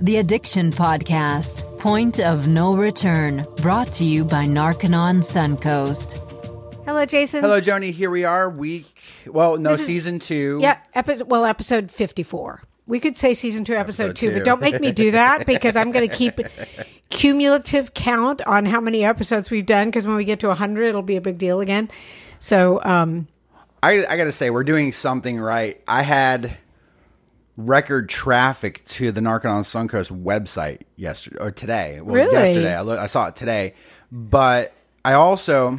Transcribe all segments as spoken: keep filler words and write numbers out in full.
The Addiction Podcast, Point of No Return, brought to you by Narconon Suncoast. Hello, Jason. Hello, Joni. Here we are, week, well, no, is, season two. Yeah, episode, well, episode fifty-four. We could say season two, episode, episode two, two, but don't make me do that because I'm going to keep cumulative count on how many episodes we've done because when we get to one hundred, it'll be a big deal again. So um, I, I got to say, we're doing something right. I had record traffic to the Narconon Suncoast website yesterday or today. Well, really? Yesterday. I, lo- I saw it today. But I also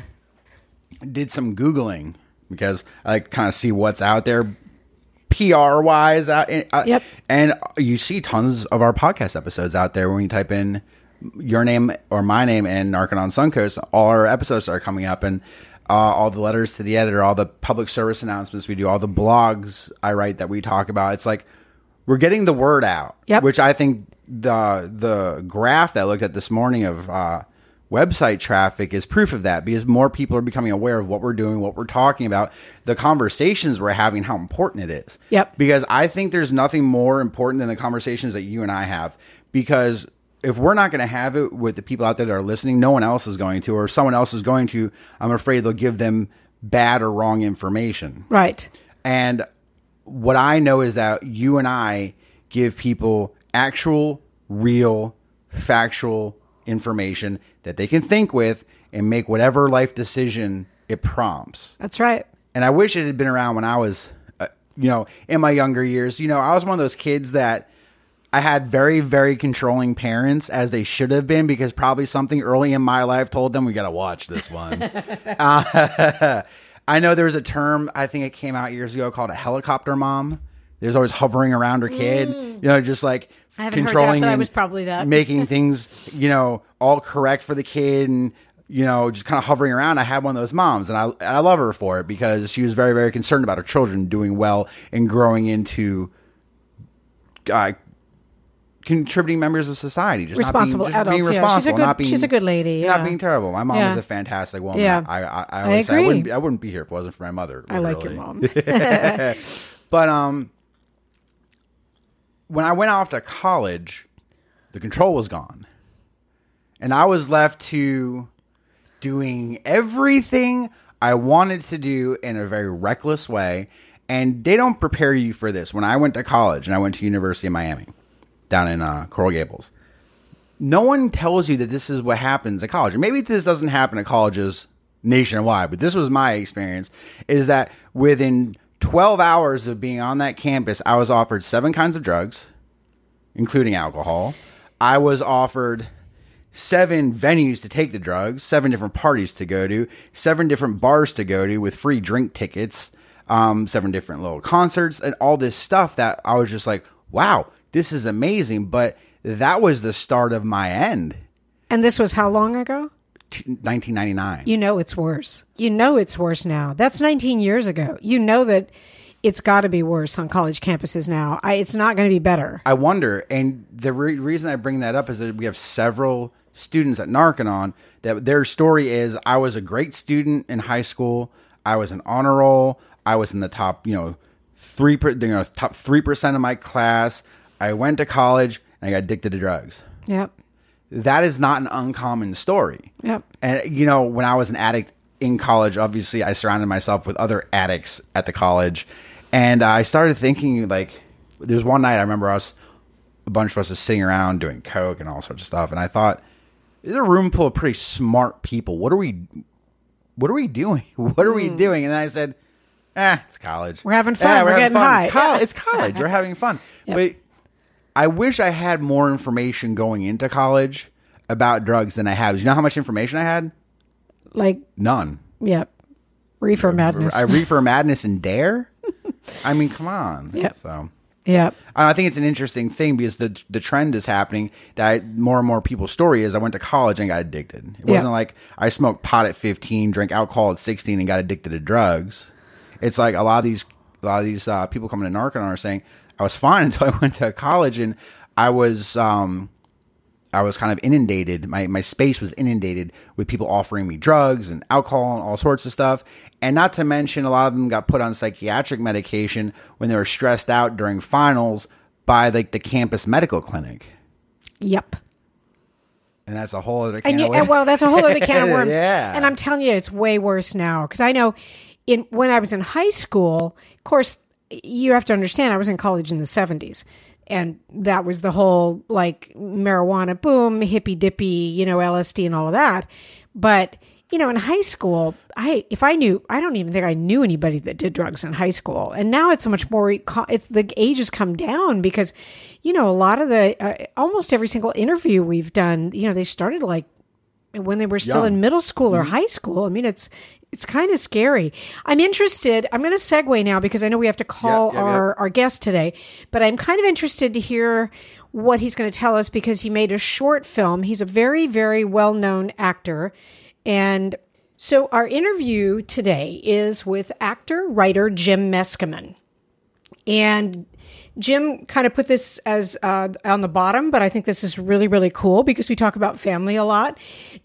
did some Googling because I kind of see what's out there P R-wise. Out, uh, yep. And you see tons of our podcast episodes out there when you type in your name or my name and Narconon Suncoast. All our episodes are coming up and uh, all the letters to the editor, all the public service announcements we do, all the blogs I write that we talk about. It's like we're getting the word out, yep. Which I think the the graph that I looked at this morning of uh, website traffic is proof of that because more people are becoming aware of what we're doing, what we're talking about, the conversations we're having, how important it is. Yep. Because I think there's nothing more important than the conversations that you and I have because if we're not going to have it with the people out there that are listening, no one else is going to, or if someone else is going to, I'm afraid they'll give them bad or wrong information. Right. And what I know is that you and I give people actual, real, factual information that they can think with and make whatever life decision it prompts. That's right. And I wish it had been around when I was, uh, you know, in my younger years. You know, I was one of those kids that I had very, very controlling parents as they should have been because probably something early in my life told them, we got to watch this one. uh, I know there was a term, I think it came out years ago called a helicopter mom. There's always hovering around her kid, mm. you know, just like I controlling that, and I was probably that. Making things, you know, all correct for the kid and, you know, just kind of hovering around. I had one of those moms and I, I love her for it because she was very, very concerned about her children doing well and growing into uh, contributing members of society, just responsible not being, just adults, being responsible, yeah. she's a good, not being she's a good lady, yeah. not being terrible. My mom yeah. is a fantastic woman. Yeah. I, I, I always I agree. Say I wouldn't, be, I wouldn't be here if it wasn't for my mother. Literally. I like your mom, but um, when I went off to college, the control was gone, and I was left to doing everything I wanted to do in a very reckless way. And they don't prepare you for this. When I went to college and I went to University of Miami. Down in uh, Coral Gables. No one tells you that this is what happens at college. Maybe this doesn't happen at colleges nationwide, but this was my experience, is that within twelve hours of being on that campus, I was offered seven kinds of drugs, including alcohol. I was offered seven venues to take the drugs, seven different parties to go to, seven different bars to go to with free drink tickets, um, seven different little concerts, and all this stuff that I was just like, wow. This is amazing, but that was the start of my end. And this was how long ago? nineteen ninety-nine. You know it's worse. You know it's worse now. That's nineteen years ago. You know that it's got to be worse on college campuses now. I, it's not going to be better. I wonder, and the re- reason I bring that up is that we have several students at Narconon that their story is, I was a great student in high school. I was an honor roll. I was in the top, you know, three, you know, top three percent of my class. I went to college and I got addicted to drugs. Yep. That is not an uncommon story. Yep. And, you know, when I was an addict in college, obviously I surrounded myself with other addicts at the college. And I started thinking, like, there's one night I remember us, a bunch of us was sitting around doing coke and all sorts of stuff. And I thought, there's a room full of pretty smart people. What are we, what are we doing? What are mm. we doing? And I said, eh, it's college. We're having fun. Yeah, we're, we're having getting fun. high. It's, col- yeah. it's college. We're having fun. Yep. But I wish I had more information going into college about drugs than I have. Do you know how much information I had? Like none. Yep. Reefer madness. I reefer madness and dare. I mean, come on. Yep. So yeah, I think it's an interesting thing because the the trend is happening that more and more people's story is I went to college and got addicted. It wasn't yep. like I smoked pot at fifteen, drank alcohol at sixteen, and got addicted to drugs. It's like a lot of these a lot of these uh, people coming to Narconon are saying, I was fine until I went to college and I was um, I was kind of inundated. My my space was inundated with people offering me drugs and alcohol and all sorts of stuff. And not to mention a lot of them got put on psychiatric medication when they were stressed out during finals by like the campus medical clinic. Yep. And that's a whole other can and you, of worms. Well, that's a whole other can of worms. Yeah. And I'm telling you, it's way worse now. Because I know in when I was in high school, of course, you have to understand, I was in college in the seventies. And that was the whole, like, marijuana boom, hippy-dippy, you know, L S D and all of that. But, you know, in high school, I if I knew, I don't even think I knew anybody that did drugs in high school. And now it's so much more, it's the age has come down because, you know, a lot of the, uh, almost every single interview we've done, you know, they started, like, when they were still Young. in middle school or mm-hmm. high school. I mean, it's it's kind of scary. I'm interested. I'm going to segue now because I know we have to call yep, yep, our, yep. our guest today. But I'm kind of interested to hear what he's going to tell us because he made a short film. He's a very, very well-known actor. And so our interview today is with actor-writer Jim Meskimen. And Jim kind of put this as uh, on the bottom, but I think this is really, really cool because we talk about family a lot.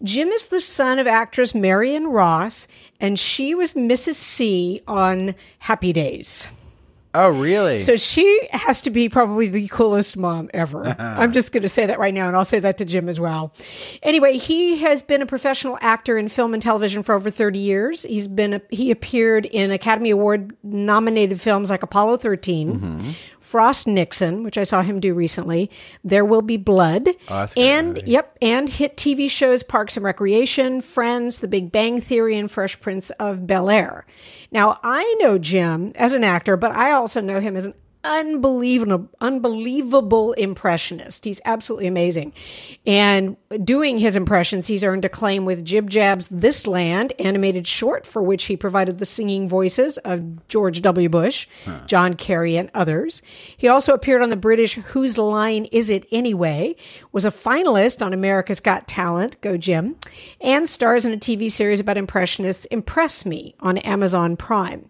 Jim is the son of actress Marion Ross, and she was Missus C on Happy Days. Oh, really? So she has to be probably the coolest mom ever. I'm just going to say that right now, and I'll say that to Jim as well. Anyway, he has been a professional actor in film and television for over thirty years. He's been a, he appeared in Academy Award-nominated films like Apollo thirteen, mm-hmm. Frost Nixon, which I saw him do recently, There Will Be Blood, oh, and movie. yep, and hit T V shows Parks and Recreation, Friends, The Big Bang Theory, and Fresh Prince of Bel-Air. Now, I know Jim as an actor, but I also know him as an unbelievable, unbelievable impressionist. He's absolutely amazing. And doing his impressions, he's earned acclaim with Jib Jab's This Land, animated short for which he provided the singing voices of George W. Bush, huh. John Kerry, and others. He also appeared on the British Whose Line Is It Anyway, was a finalist on America's Got Talent, go Jim, and stars in a T V series about impressionists, Impress Me, on Amazon Prime.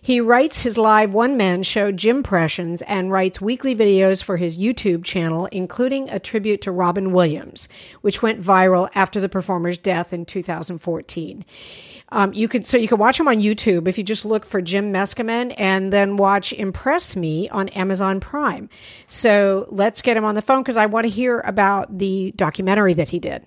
He writes his live one-man show, Jim Press, and writes weekly videos for his YouTube channel, including a tribute to Robin Williams, which went viral after the performer's death in two thousand fourteen. Um, you can so you can watch him on YouTube if you just look for Jim Meskimen, and then watch Impress Me on Amazon Prime. So let's get him on the phone because I want to hear about the documentary that he did.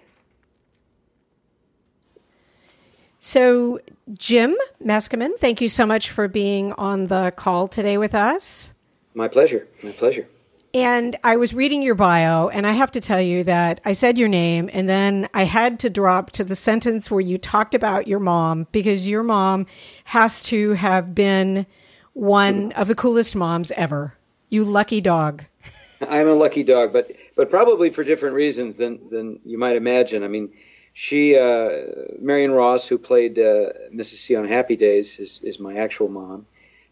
So Jim Meskimen, thank you so much for being on the call today with us. My pleasure. My pleasure. And I was reading your bio, and I have to tell you that I said your name, and then I had to drop to the sentence where you talked about your mom, because your mom has to have been one of the coolest moms ever. You lucky dog. I'm a lucky dog, but but probably for different reasons than, than you might imagine. I mean, she, uh, Marion Ross, who played uh, Missus C on Happy Days, is, is my actual mom,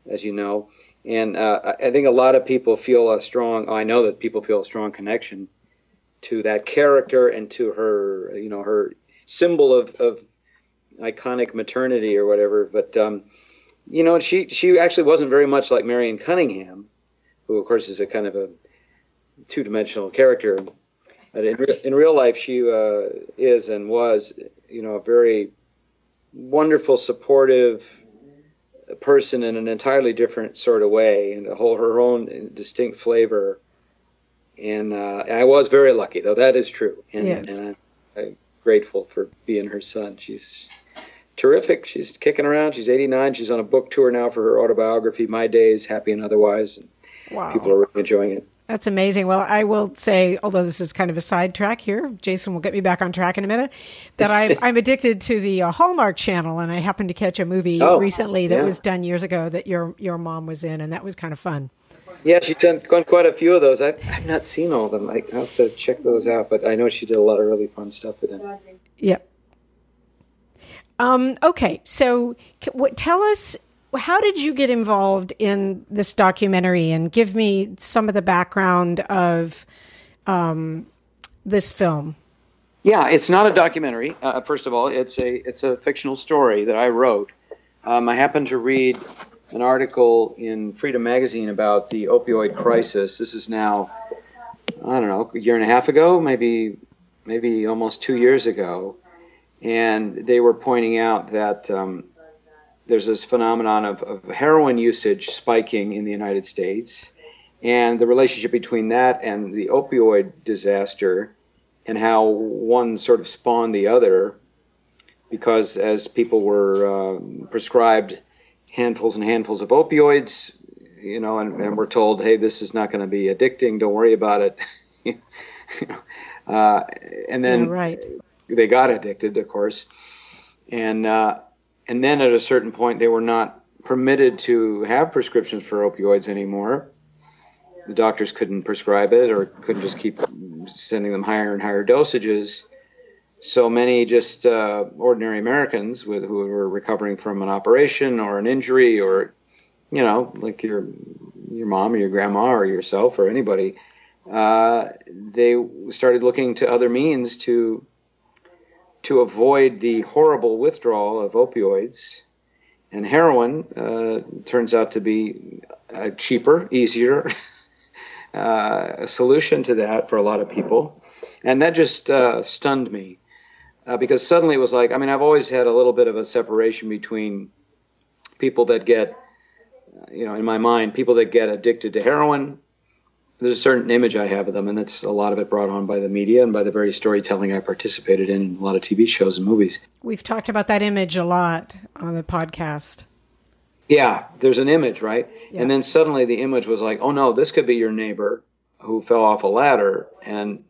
as you know. And uh, I think a lot of people feel a strong, oh, I know that people feel a strong connection to that character and to her, you know, her symbol of, of iconic maternity or whatever. But, um, you know, she, she actually wasn't very much like Marion Cunningham, who, of course, is a kind of a two-dimensional character. But in, re- in real life, she uh, is and was, you know, a very wonderful, supportive person in an entirely different sort of way, and a whole her own distinct flavor. And uh, I was very lucky, though, that is true. And, yes. and I, I'm grateful for being her son. She's terrific. She's kicking around. She's eighty-nine. She's on a book tour now for her autobiography, My Days, Happy and Otherwise. And wow. People are really enjoying it. That's amazing. Well, I will say, although this is kind of a sidetrack here, Jason will get me back on track in a minute, that I, I'm addicted to the uh, Hallmark Channel, and I happened to catch a movie oh, recently that yeah. was done years ago that your your mom was in, and that was kind of fun. Yeah, she's done quite a few of those. I've, I've not seen all of them. I have to check those out, but I know she did a lot of really fun stuff with them. Yep. Um, okay, so what, tell us, how did you get involved in this documentary, and give me some of the background of um, this film? Yeah, it's not a documentary. Uh, first of all, it's a it's a fictional story that I wrote. Um, I happened to read an article in Freedom Magazine about the opioid crisis. This is now, I don't know, a year and a half ago, maybe maybe almost two years ago, and they were pointing out that Um, there's this phenomenon of, of heroin usage spiking in the United States, and the relationship between that and the opioid disaster and how one sort of spawned the other, because as people were um, prescribed handfuls and handfuls of opioids, you know, and, and we're told, hey, this is not going to be addicting, don't worry about it. you know, uh, and then yeah, right. they got addicted, of course. And uh, and then at a certain point, they were not permitted to have prescriptions for opioids anymore. The doctors couldn't prescribe it or couldn't just keep sending them higher and higher dosages. So many just uh, ordinary Americans with who were recovering from an operation or an injury or, you know, like your your mom or your grandma or yourself or anybody, uh, they started looking to other means to to avoid the horrible withdrawal of opioids. And heroin uh, turns out to be a cheaper, easier uh, a solution to that for a lot of people. And that just uh, stunned me. Uh, because suddenly it was like, I mean, I've always had a little bit of a separation between people that get, you know, in my mind, people that get addicted to heroin. There's a certain image I have of them, and that's a lot of it brought on by the media and by the very storytelling I participated in, a lot of T V shows and movies. We've talked about that image a lot on the podcast. Yeah, there's an image, right? Yeah. And then suddenly the image was like, oh, no, this could be your neighbor who fell off a ladder, and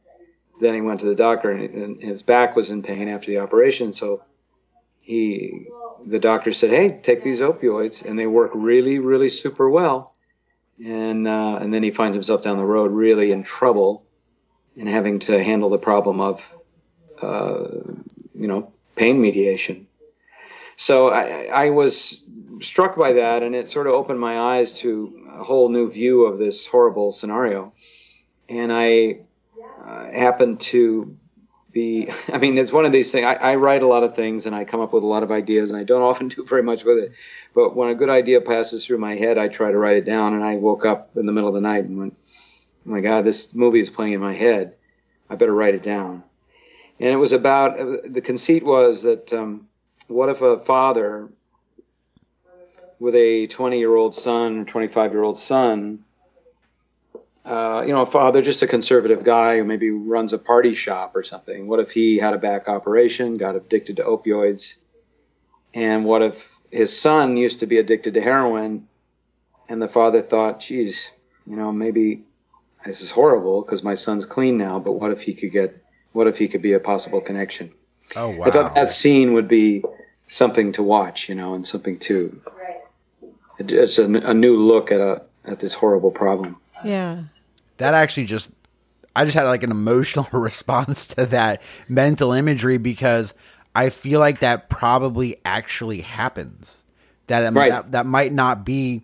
then he went to the doctor, and his back was in pain after the operation. So he, the doctor said, hey, take these opioids, and they work really, really super well. And uh, and then he finds himself down the road really in trouble and having to handle the problem of, uh, you know, pain mediation. So I, I was struck by that, and it sort of opened my eyes to a whole new view of this horrible scenario. And I... Uh, happen to be, I mean, it's one of these things, I, I write a lot of things and I come up with a lot of ideas and I don't often do very much with it. But when a good idea passes through my head, I try to write it down, and I woke up in the middle of the night and went, oh my God, this movie is playing in my head. I better write it down. And it was about, the conceit was that um, what if a father with a twenty-year-old son or twenty-five-year-old son, Uh, you know, a father, just a conservative guy who maybe runs a party shop or something. What if he had a back operation, got addicted to opioids? And what if his son used to be addicted to heroin, and the father thought, geez, you know, maybe this is horrible because my son's clean now, but what if he could get, what if he could be a possible connection? Oh, wow. I thought that scene would be something to watch, you know, and something to, it's a, a new look at a, at this horrible problem. Yeah. That actually just, I just had like an emotional response to that mental imagery, because I feel like that probably actually happens. That, right. that that might not be,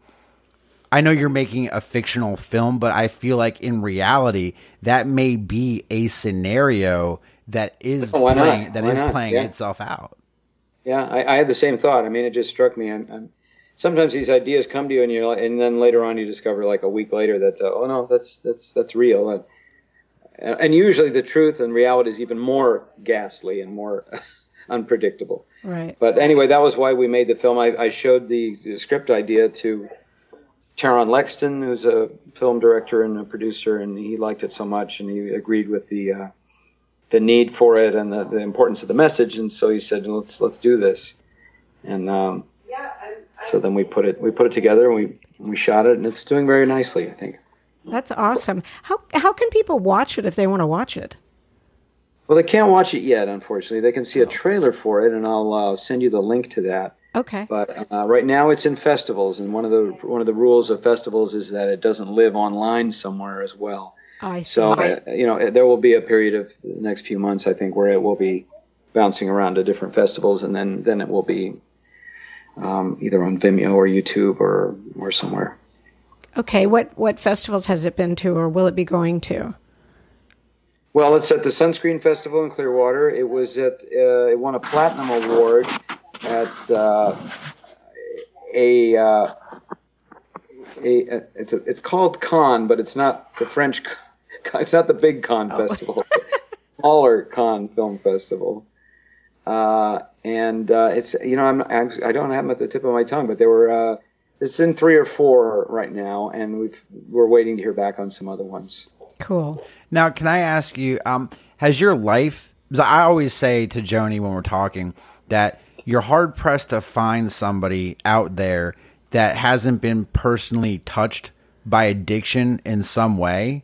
I know you're making a fictional film, but I feel like in reality, that may be a scenario that is no, playing, that why is not? playing yeah. itself out. Yeah, I, I had the same thought. I mean, it just struck me. I'm, I'm Sometimes these ideas come to you, and you and then later on you discover, like a week later, that uh, oh no, that's that's that's real, and and usually the truth and reality is even more ghastly and more unpredictable. Right. But anyway, that was why we made the film. I, I showed the, the script idea to Taron Lexton, who's a film director and a producer, and he liked it so much, and he agreed with the uh, the need for it and the, the importance of the message, and so he said, let's let's do this, and. Um, So then we put it we put it together and we we shot it, and it's doing very nicely, I think. That's awesome. How how can people watch it if they want to watch it? Well, they can't watch it yet, unfortunately. They can see a trailer for it, and I'll uh, send you the link to that. Okay. But uh, right now it's in festivals, and one of the one of the rules of festivals is that it doesn't live online somewhere as well. I see. So uh, you know, there will be a period of the next few months, I think, where it will be bouncing around to different festivals, and then then it will be. Um, either on Vimeo or YouTube or, or somewhere. Okay, what what festivals has it been to, or will it be going to? Well, it's at the Sunscreen Festival in Clearwater. It was at uh, it won a platinum award at uh, a, uh, a a it's a, it's called Con, but it's not the French. It's not the big Con oh. festival, smaller Con Film Festival. Uh, and, uh, it's, you know, I'm, I'm, I don't have them at the tip of my tongue, but there were, uh, it's in three or four right now, and we've, we're waiting to hear back on some other ones. Cool. Now, can I ask you, um, has your life, because I always say to Joni when we're talking that you're hard-pressed to find somebody out there that hasn't been personally touched by addiction in some way.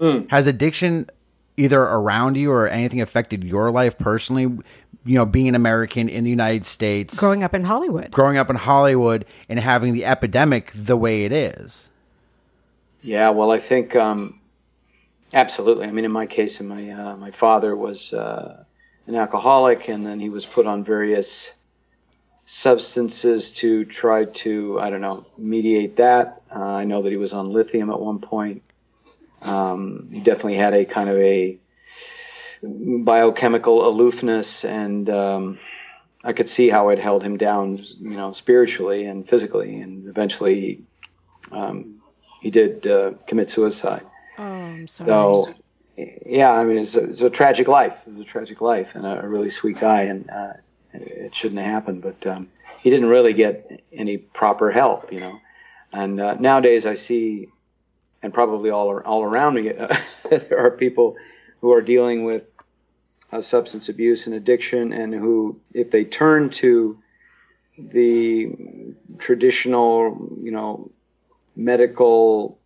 Mm. Has addiction either around you or anything affected your life personally? You know, being an American in the United States. Growing up in Hollywood. Growing up in Hollywood and having the epidemic the way it is. Yeah, well, I think um, absolutely. I mean, in my case, in my uh, my father was uh, an alcoholic, and then he was put on various substances to try to, I don't know, mediate that. Uh, I know that he was on lithium at one point. Um, he definitely had a kind of a biochemical aloofness, and um, I could see how it held him down, you know, spiritually and physically. And eventually, um, he did uh, commit suicide. Oh, I'm sorry. So, yeah, I mean, it's a, it's a tragic life. It was a tragic life, and a, a really sweet guy, and uh, it shouldn't have happened. But um, he didn't really get any proper help, you know. And uh, nowadays, I see. And probably all all around me, uh, there are people who are dealing with uh, substance abuse and addiction, and who, if they turn to the traditional, you know, medical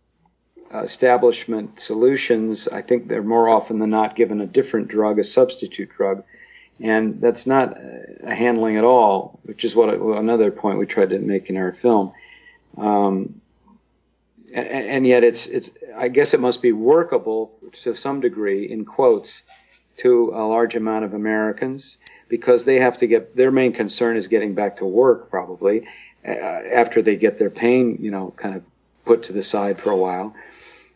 uh, establishment solutions, I think they're more often than not given a different drug, a substitute drug, and that's not a handling at all, which is what another point we tried to make in our film. Um, And, and yet it's, it's, I guess it must be workable to some degree, in quotes, to a large amount of Americans, because they have to get, their main concern is getting back to work probably uh, after they get their pain, you know, kind of put to the side for a while.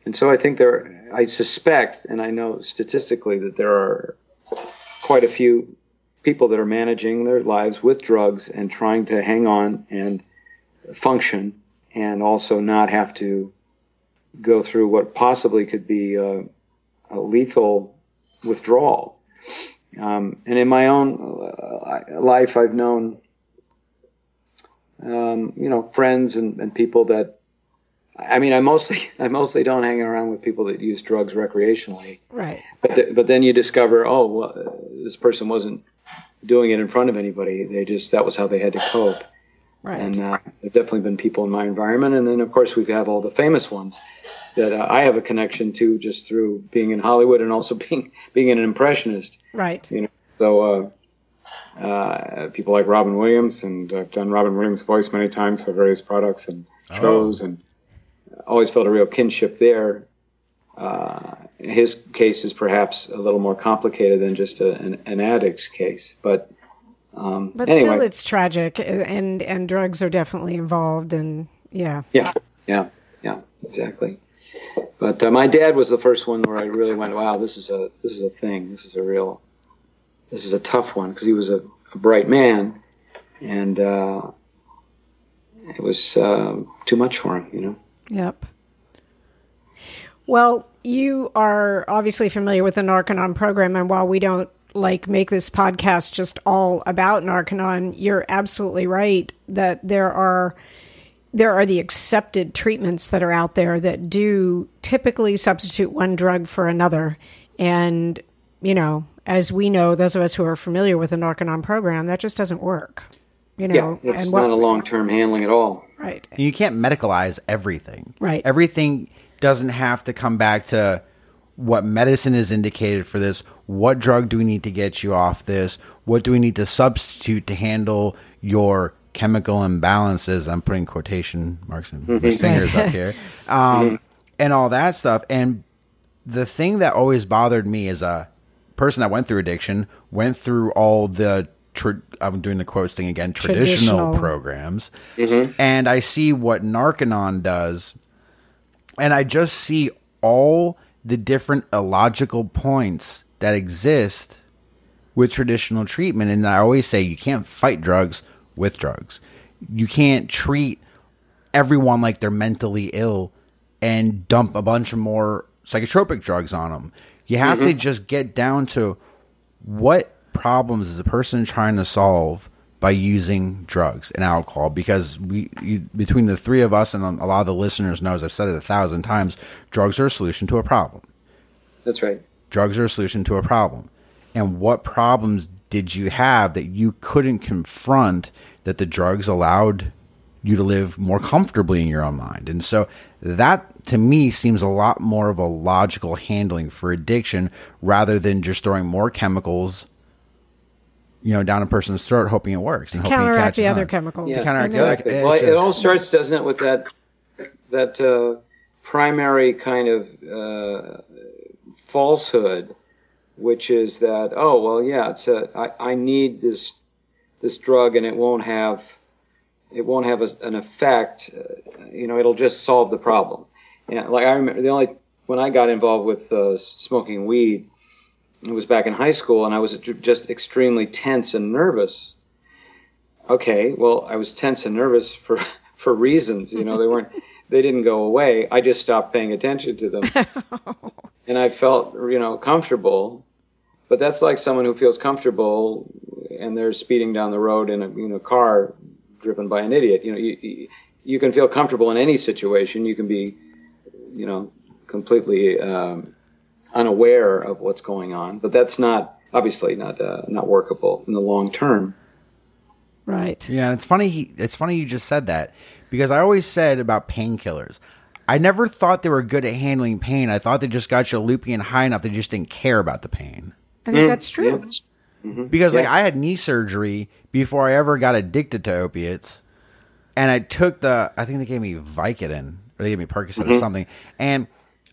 And so I think there, I suspect, and I know statistically that there are quite a few people that are managing their lives with drugs and trying to hang on and function, and also not have to go through what possibly could be a, a lethal withdrawal. Um, and in my own uh, life, I've known, um, you know, friends and, and people that, I mean, I mostly I mostly don't hang around with people that use drugs recreationally. Right. But th- but then you discover, oh, well, this person wasn't doing it in front of anybody. They just, that was how they had to cope. Right. And uh, there have definitely been people in my environment. And then, of course, we have all the famous ones that uh, I have a connection to just through being in Hollywood and also being being an impressionist. Right. You know, so uh, uh, people like Robin Williams, and I've done Robin Williams' voice many times for various products and shows, oh. and always felt a real kinship there. Uh, his case is perhaps a little more complicated than just a, an, an addict's case, but... Um, but anyway. Still, it's tragic, and, and drugs are definitely involved, and yeah. Yeah, yeah, yeah, exactly. But uh, my dad was the first one where I really went, wow, this is a this is a thing. This is a real, this is a tough one, because he was a, a bright man, and uh, it was uh, too much for him, you know? Yep. Well, you are obviously familiar with the Narconon program, and while we don't like make this podcast just all about Narconon, you're absolutely right that there are there are the accepted treatments that are out there that do typically substitute one drug for another. And, you know, as we know, those of us who are familiar with the Narconon program, that just doesn't work. You know, yeah, it's and what, not a long-term handling at all. Right. You can't medicalize everything. Right. Everything doesn't have to come back to what medicine is indicated for this. What drug do we need to get you off this? What do we need to substitute to handle your chemical imbalances? I'm putting quotation marks and fingers up here. Um, and all that stuff. And the thing that always bothered me as a person that went through addiction, went through all the, tra- I'm doing the quotes thing again, traditional, traditional. programs. Mm-hmm. And I see what Narconon does. And I just see all the different illogical points that exist with traditional treatment. And I always say, you can't fight drugs with drugs. You can't treat everyone like they're mentally ill and dump a bunch of more psychotropic drugs on them. You have mm-hmm. to just get down to what problems is a person trying to solve by using drugs and alcohol, because we you, between the three of us and a lot of the listeners knows, I've said it a thousand times, drugs are a solution to a problem. That's right. Drugs are a solution to a problem. And what problems did you have that you couldn't confront that the drugs allowed you to live more comfortably in your own mind? And so that, to me, seems a lot more of a logical handling for addiction rather than just throwing more chemicals, you know, down a person's throat, hoping it works. And hoping counteract the other chemicals. Yeah, counteract exactly. the other, well, just, it all starts, doesn't it, with that that uh, primary kind of uh, falsehood, which is that, oh, well, yeah, it's a, I, I need this this drug, and it won't have it won't have a, an effect. Uh, you know, it'll just solve the problem. And like I remember, the only when I got involved with uh, smoking weed. It was back in high school, and I was just extremely tense and nervous. Okay, well, I was tense and nervous for, for reasons, you know, they weren't, they didn't go away. I just stopped paying attention to them, and I felt, you know, comfortable. But that's like someone who feels comfortable, and they're speeding down the road in a you know car driven by an idiot. You know, you you can feel comfortable in any situation. You can be, you know, completely. Um, unaware of what's going on, but that's not obviously not uh, not workable in the long term. Right. Yeah, and it's funny it's funny you just said that, because I always said about painkillers, I never thought they were good at handling pain. I thought they just got you loopy and high enough they just didn't care about the pain. I think mm. that's true. Yeah. Mm-hmm. Because yeah. like I had knee surgery before I ever got addicted to opiates, and I took the I think they gave me Vicodin or they gave me Percocet mm-hmm. or something, and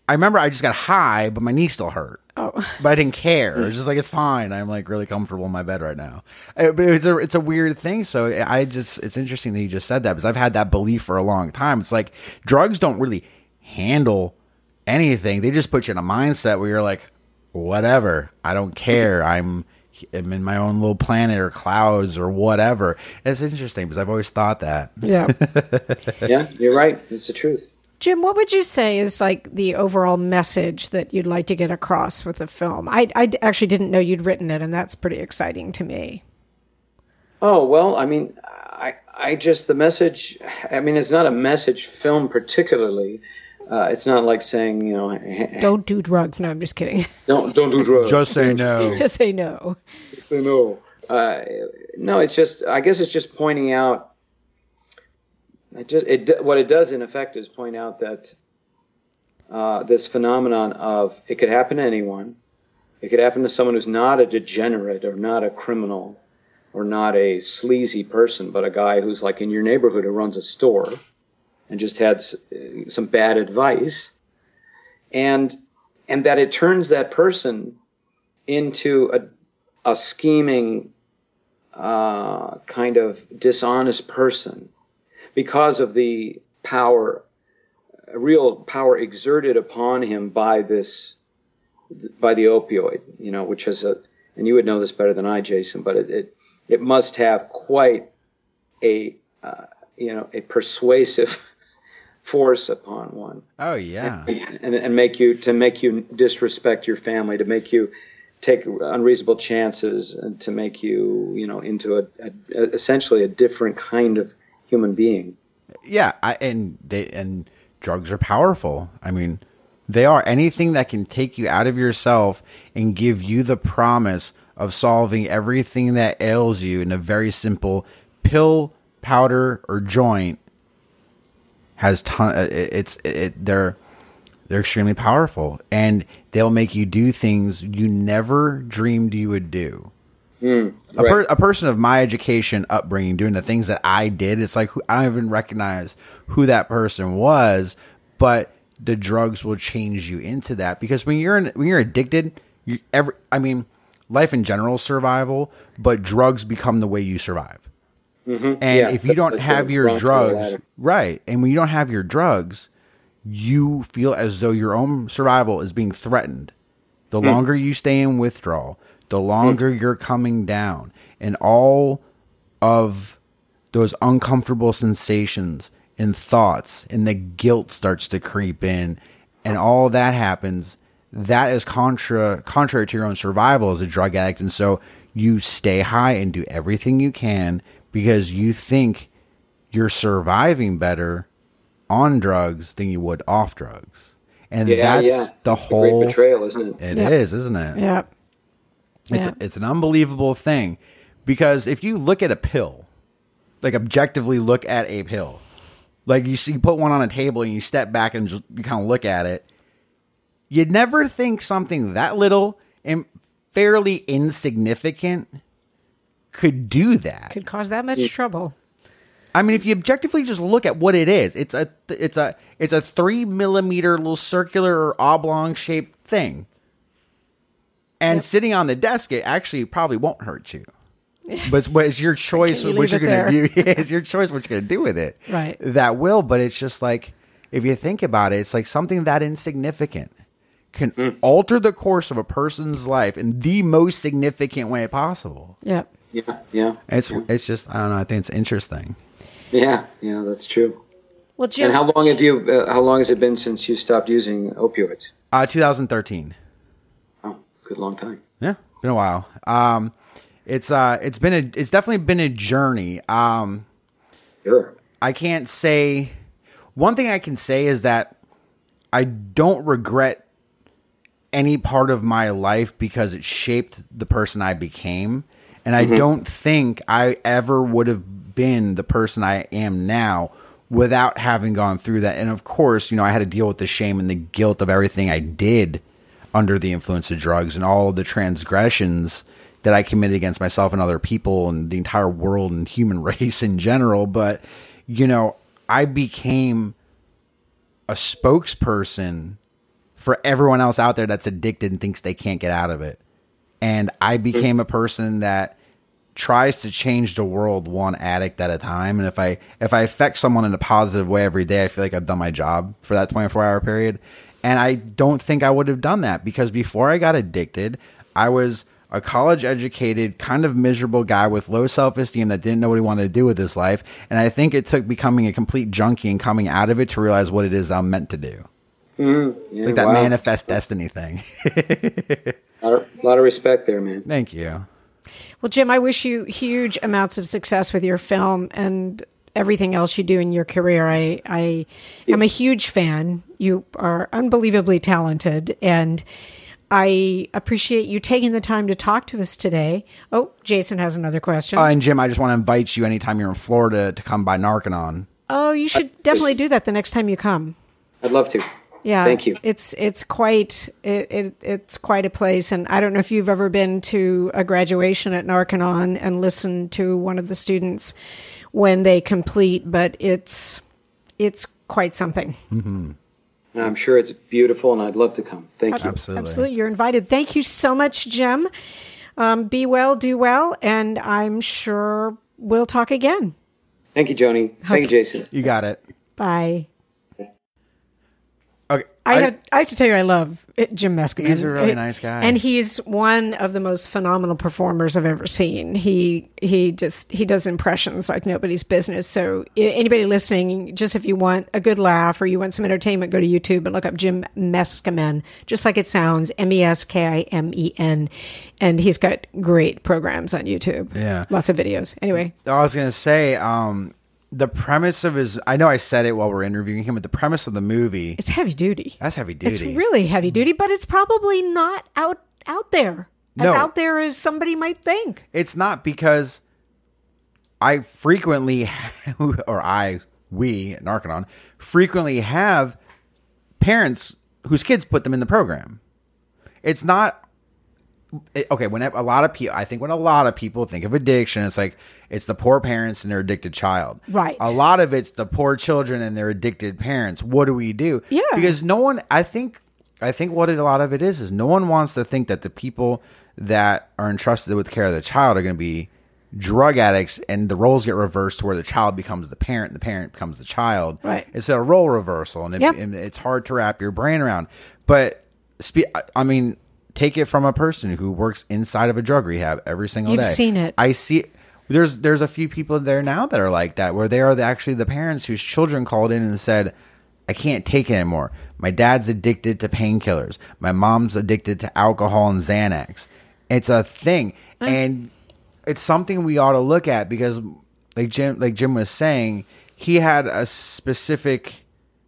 I remember I just got high, but my knee still hurt. Oh, but I didn't care. It was just like, it's fine. I'm like really comfortable in my bed right now. But it's a it's a weird thing. So I just it's interesting that you just said that, because I've had that belief for a long time. It's like drugs don't really handle anything. They just put you in a mindset where you're like, whatever. I don't care. I'm I'm in my own little planet or clouds or whatever. And it's interesting because I've always thought that. Yeah. Yeah, you're right. It's the truth. Jim, what would you say is like the overall message that you'd like to get across with the film? I, I actually didn't know you'd written it, and that's pretty exciting to me. Oh, well, I mean, I, I just, the message, I mean, it's not a message film particularly. Uh, it's not like saying, you know. Don't do drugs. No, I'm just kidding. Don't, don't do drugs. Just say no. Just say no. Just say no. Uh, no, it's just, I guess it's just pointing out. It just it what it does in effect is point out that uh, this phenomenon of it could happen to anyone, it could happen to someone who's not a degenerate or not a criminal or not a sleazy person, but a guy who's like in your neighborhood who runs a store and just had s- some bad advice, and and that it turns that person into a a scheming uh, kind of dishonest person. Because of the power, real power exerted upon him by this, by the opioid, you know, which has a, and you would know this better than I, Jason, but it it, it must have quite a, uh, you know, a persuasive force upon one. Oh yeah, and, and and make you to make you disrespect your family, to make you take unreasonable chances, and to make you, you know, into a, a essentially a different kind of human being. Yeah, I, and they and drugs are powerful. I mean, they are. Anything that can take you out of yourself and give you the promise of solving everything that ails you in a very simple pill, powder, or joint has ton. It's it, it they're they're extremely powerful, and they'll make you do things you never dreamed you would do. Mm, right. a, per, a person of my education, upbringing, doing the things that I did, it's like who, I don't even recognize who that person was, but the drugs will change you into that. Because when you're in, when you're addicted, you every I mean, life in general is survival, but drugs become the way you survive. Mm-hmm. And yeah, if you don't have your drugs, right, and when you don't have your drugs, you feel as though your own survival is being threatened. The mm. longer you stay in withdrawal, the longer mm. you're coming down, and all of those uncomfortable sensations and thoughts and the guilt starts to creep in, and all that happens, that is contra contrary to your own survival as a drug addict. And so you stay high and do everything you can because you think you're surviving better on drugs than you would off drugs. And yeah, that's yeah. the it's whole great betrayal, isn't it? It yeah. is, isn't it? Yeah. It's, yeah. it's an unbelievable thing, because if you look at a pill, like objectively look at a pill, like you see, you put one on a table and you step back and just, you kind of look at it. You'd never think something that little and fairly insignificant could do that. Could cause that much yeah. trouble. I mean, if you objectively just look at what it is, it's a it's a it's a three millimeter little circular or oblong shaped thing. And yep. sitting on the desk, it actually probably won't hurt you. But it's your choice you what you're going to do. It's your choice what you're going to do with it. Right. That will. But it's just like, if you think about it, it's like something that insignificant can mm. alter the course of a person's life in the most significant way possible. Yeah. Yeah. Yeah. It's yeah. it's just, I don't know. I think it's interesting. Yeah, yeah, that's true. Well, Jim, and how long have you? Uh, how long has it been since you stopped using opioids? Uh, twenty thirteen. Oh, good long time. Yeah, been a while. Um, it's uh, it's been a, it's definitely been a journey. Um, sure. I can't say. One thing I can say is that I don't regret any part of my life because it shaped the person I became, and I mm-hmm. don't think I ever would have been the person I am now without having gone through that. And of course, you know, I had to deal with the shame and the guilt of everything I did under the influence of drugs and all of the transgressions that I committed against myself and other people and the entire world and human race in general. But, you know, I became a spokesperson for everyone else out there that's addicted and thinks they can't get out of it. And I became a person that tries to change the world one addict at a time, and if I if I affect someone in a positive way every day, I feel like I've done my job for that twenty-four hour period. And I don't think I would have done that, because before I got addicted, I was a college educated, kind of miserable guy with low self-esteem that didn't know what he wanted to do with his life. And I think it took becoming a complete junkie and coming out of it to realize what it is I'm meant to do. Mm, yeah, it's like that wow. manifest destiny thing. A lot of respect there, man. Thank you. Well, Jim, I wish you huge amounts of success with your film and everything else you do in your career. I, I am a huge fan. You are unbelievably talented, and I appreciate you taking the time to talk to us today. Oh, Jason has another question. Uh, and Jim, I just want to invite you anytime you're in Florida to come by Narconon. Oh, you should I, definitely do that the next time you come. I'd love to. Yeah, thank you. It's it's quite it, it it's quite a place, and I don't know if you've ever been to a graduation at Narconon and listened to one of the students when they complete, but it's it's quite something. Mm-hmm. And I'm sure it's beautiful, and I'd love to come. Thank you. Absolutely, absolutely, you're invited. Thank you so much, Jim. Um, be well, do well, and I'm sure we'll talk again. Thank you, Joni. Okay. Thank you, Jason. You got it. Bye. Okay, I, I, have, I have to tell you, I love it, Jim Meskimen. He's a really it, nice guy, and he's one of the most phenomenal performers I've ever seen. He he just he does impressions like nobody's business. So anybody listening, just if you want a good laugh or you want some entertainment, go to YouTube and look up Jim Meskimen, just like it sounds, M E S K I M E N, and he's got great programs on YouTube. Yeah, lots of videos. Anyway, I was gonna say. Um, The premise of his, I know I said it while we're interviewing him, but the premise of the movie. It's heavy duty. That's heavy duty. It's really heavy duty, but it's probably not out out there. As no. out there as somebody might think. It's not, because I frequently, or I, we, Narconon, frequently have parents whose kids put them in the program. It's not. Okay, when a lot of people, I think when a lot of people think of addiction, it's like it's the poor parents and their addicted child. Right. A lot of it's the poor children and their addicted parents. What do we do? Yeah. Because no one, I think, I think what it, a lot of it is, is no one wants to think that the people that are entrusted with care of the child are going to be drug addicts, and the roles get reversed to where the child becomes the parent and the parent becomes the child. Right. It's a role reversal, and, yep. it, and it's hard to wrap your brain around. But spe- I mean. Take it from a person who works inside of a drug rehab every single You've day. You've seen it. I see it. There's, there's a few people there now that are like that, where they are the, actually the parents whose children called in and said, I can't take it anymore. My dad's addicted to painkillers. My mom's addicted to alcohol and Xanax. It's a thing. Mm. And it's something we ought to look at because like Jim, like Jim was saying, he had a specific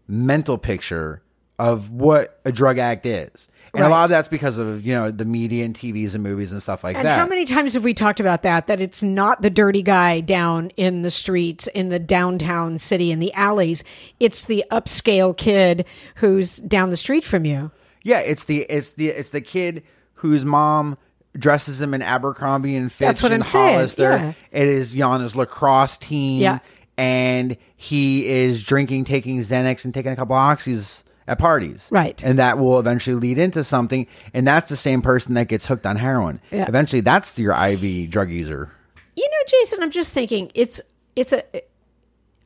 mental picture of what a drug addict is. And right. a lot of that's because of, you know, the media and T Vs and movies and stuff like and that. And how many times have we talked about that, that it's not the dirty guy down in the streets, in the downtown city, in the alleys. It's the upscale kid who's down the street from you. Yeah, it's the it's the, it's the kid whose mom dresses him in Abercrombie and Fitch and I'm Hollister. Yeah. It is, you know, on his lacrosse team. Yeah. And he is drinking, taking Xanax and taking a couple of oxys at parties. Right. And that will eventually lead into something. And that's the same person that gets hooked on heroin. Yeah. Eventually, that's your I V drug user. You know, Jason, I'm just thinking, it's it's a...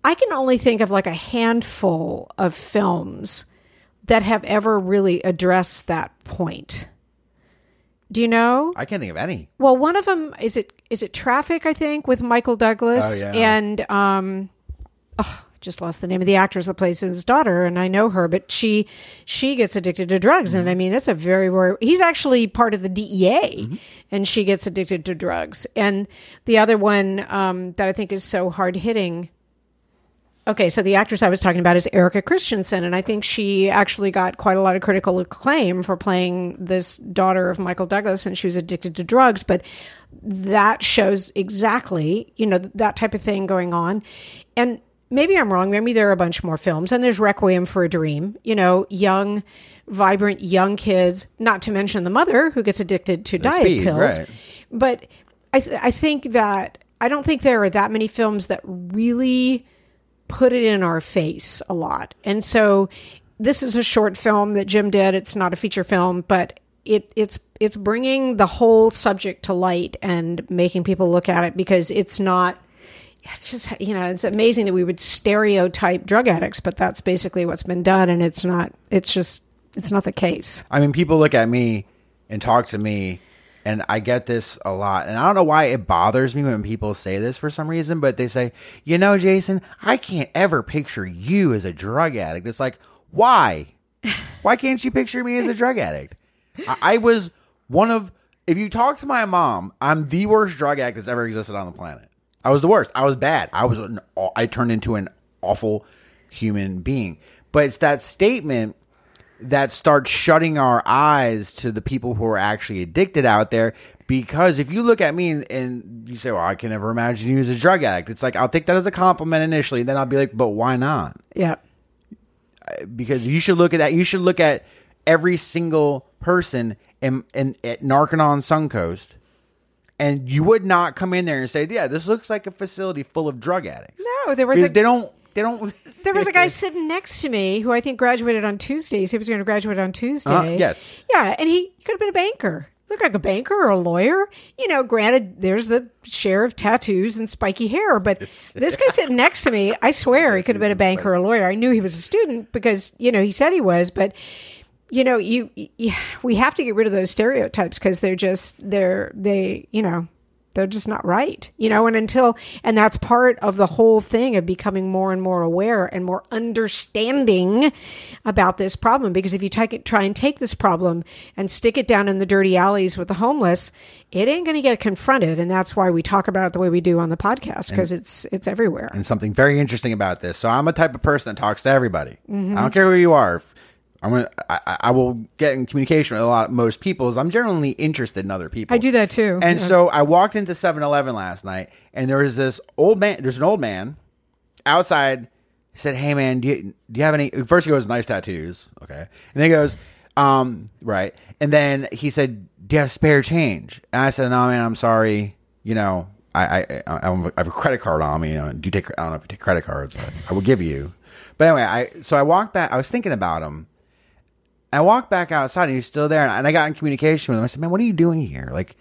I can only think of like a handful of films that have ever really addressed that point. Do you know? I can't think of any. Well, one of them, is it is it Traffic, I think, with Michael Douglas? Oh, yeah. And... um. Oh, just lost the name of the actress that plays his daughter, and I know her, but she she gets addicted to drugs. Mm-hmm. And I mean, that's a very, very... He's actually part of the D E A, mm-hmm. and she gets addicted to drugs. And the other one um, that I think is so hard-hitting... Okay, so the actress I was talking about is Erica Christensen, and I think she actually got quite a lot of critical acclaim for playing this daughter of Michael Douglas, and she was addicted to drugs. But that shows exactly, you know, that type of thing going on. And... Maybe I'm wrong. Maybe there are a bunch more films. And there's Requiem for a Dream. You know, young, vibrant, young kids. Not to mention the mother who gets addicted to the diet speed, pills. Right. But I, th- I think that... I don't think there are that many films that really put it in our face a lot. And so this is a short film that Jim did. It's not a feature film, but... It it's it's bringing the whole subject to light and making people look at it because it's not... It's just, you know, it's amazing that we would stereotype drug addicts, but that's basically what's been done. And it's not, it's just, it's not the case. I mean, people look at me and talk to me, and I get this a lot. And I don't know why it bothers me when people say this for some reason, but they say, you know, Jason, I can't ever picture you as a drug addict. It's like, why? Why can't you picture me as a drug addict? I, I was one of, if you talk to my mom, I'm the worst drug addict that's ever existed on the planet. I was the worst. I was bad. I was an, I turned into an awful human being. But it's that statement that starts shutting our eyes to the people who are actually addicted out there. Because if you look at me and, and you say, well, I can never imagine you as a drug addict. It's like, I'll take that as a compliment initially. And then I'll be like, but why not? Yeah. Because you should look at that. You should look at every single person in, in at Narconon Suncoast. And you would not come in there and say, "Yeah, this looks like a facility full of drug addicts." No, there was because a they don't they don't. There was a guy sitting next to me who I think graduated on Tuesdays. He was going to graduate on Tuesday. Uh, yes, yeah, and he, he could have been a banker. Looked like a banker or a lawyer. You know, granted, there's the share of tattoos and spiky hair, but this guy sitting next to me, I swear, he could have been a banker or a lawyer. I knew he was a student because you know he said he was, but. You know, you, you we have to get rid of those stereotypes because they're just they're they you know they're just not right. You know, and until and that's part of the whole thing of becoming more and more aware and more understanding about this problem. Because if you take it, try and take this problem and stick it down in the dirty alleys with the homeless, it ain't going to get confronted. And that's why we talk about it the way we do on the podcast because it's it's everywhere. And something very interesting about this. So I'm a type of person that talks to everybody. Mm-hmm. I don't care who you are. I'm gonna, I, I will get in communication with a lot of most people is I'm generally interested in other people. I do that too. And yeah. So I walked into seven eleven last night and there was this old man. There's an old man outside. He said, hey, man, do you, do you have any? First, he goes, nice tattoos. Okay. And then he goes, um, right. And then he said, do you have spare change? And I said, no, man, I'm sorry. You know, I, I, I have a credit card on me. You know, do you take, I don't know if you take credit cards, but I will give you. But anyway, I so I walked back. I was thinking about him. I walked back outside and he was still there. And I got in communication with him. I said, man, what are you doing here? Like,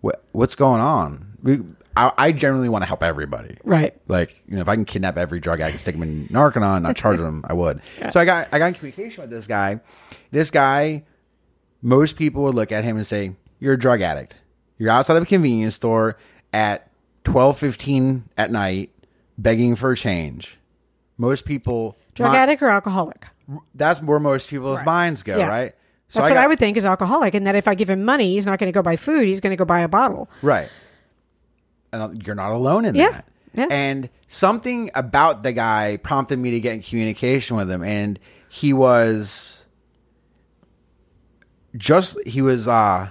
what what's going on? We, I, I generally want to help everybody. Right. Like, you know, if I can kidnap every drug addict, stick him in Narconon, and not charge him, I would. Yeah. So I got I got in communication with this guy. This guy, most people would look at him and say, you're a drug addict. You're outside of a convenience store at twelve fifteen at night begging for change. Most people... Drug not, addict or alcoholic? that's where most people's right. minds go, yeah. right? So that's I what got, I would think is alcoholic, and that if I give him money, he's not going to go buy food. He's going to go buy a bottle. Right. And you're not alone in yeah. that. Yeah. And something about the guy prompted me to get in communication with him. And he was just, he was, uh, I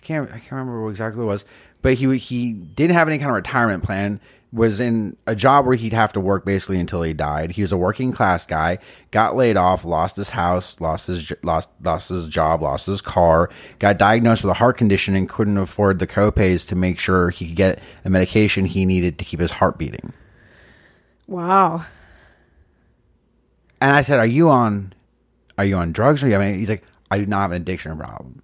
can't, I can't remember what exactly what it was, but he, he didn't have any kind of retirement plan, was in a job where he'd have to work basically until he died. He was a working class guy, got laid off, lost his house, lost his, lost, lost his job, lost his car, got diagnosed with a heart condition and couldn't afford the copays to make sure he could get the medication he needed to keep his heart beating. Wow. And I said, are you on, are you on drugs? Or you, I mean, he's like, I do not have an addiction problem.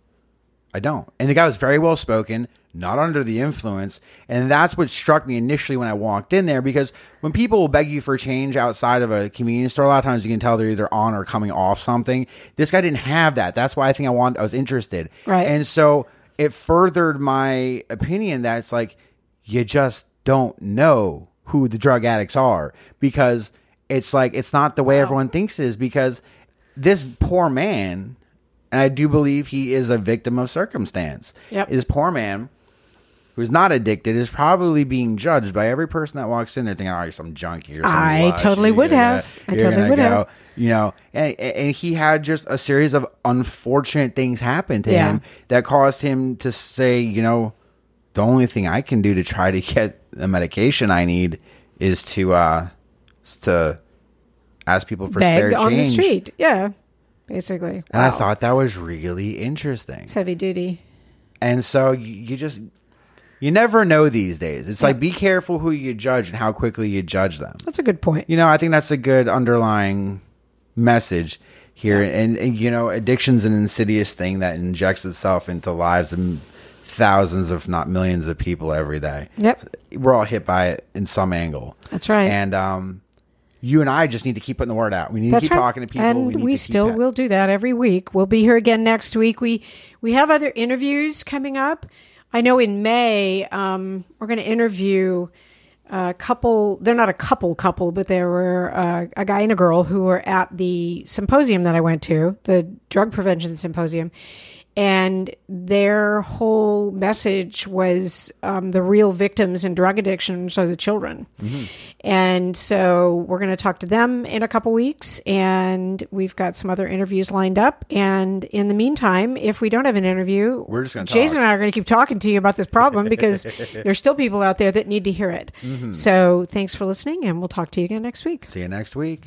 I don't. And the guy was very well spoken, not under the influence. And that's what struck me initially when I walked in there, because when people will beg you for change outside of a convenience store, a lot of times you can tell they're either on or coming off something. This guy didn't have that. That's why I think I wanted, I was interested. Right. And so it furthered my opinion that it's like, you just don't know who the drug addicts are, because it's like, it's not the way wow. everyone thinks it is, because this poor man, and I do believe he is a victim of circumstance. Yep. This poor man who's not addicted is probably being judged by every person that walks in there thinking, oh, you're some junkie or something. I totally would have. I totally would have. You know, and, and he had just a series of unfortunate things happen to yeah. him that caused him to say, you know, the only thing I can do to try to get the medication I need is to uh, to ask people for beg spare change. On the street, yeah. Basically. And wow. I thought that was really interesting. It's heavy duty. And so you, you just, you never know these days. It's yeah. like, be careful who you judge and how quickly you judge them. That's a good point. You know, I think that's a good underlying message here. Yeah. And, and, you know, addiction's an insidious thing that injects itself into lives of thousands, if not millions of people every day. Yep. We're all hit by it in some angle. That's right. And, um, you and I just need to keep putting the word out. We need That's to keep right. talking to people. And we, need we to still will do that every week. We'll be here again next week. We we have other interviews coming up. I know in May um, we're going to interview a couple. They're not a couple couple, but they were uh, a guy and a girl who were at the symposium that I went to, the drug prevention symposium. And their whole message was um, the real victims in drug addiction are the children. Mm-hmm. And so we're going to talk to them in a couple weeks. And we've got some other interviews lined up. And in the meantime, if we don't have an interview, we're just gonna Jason talk. and I are going to keep talking to you about this problem because there's still people out there that need to hear it. Mm-hmm. So thanks for listening. And we'll talk to you again next week. See you next week.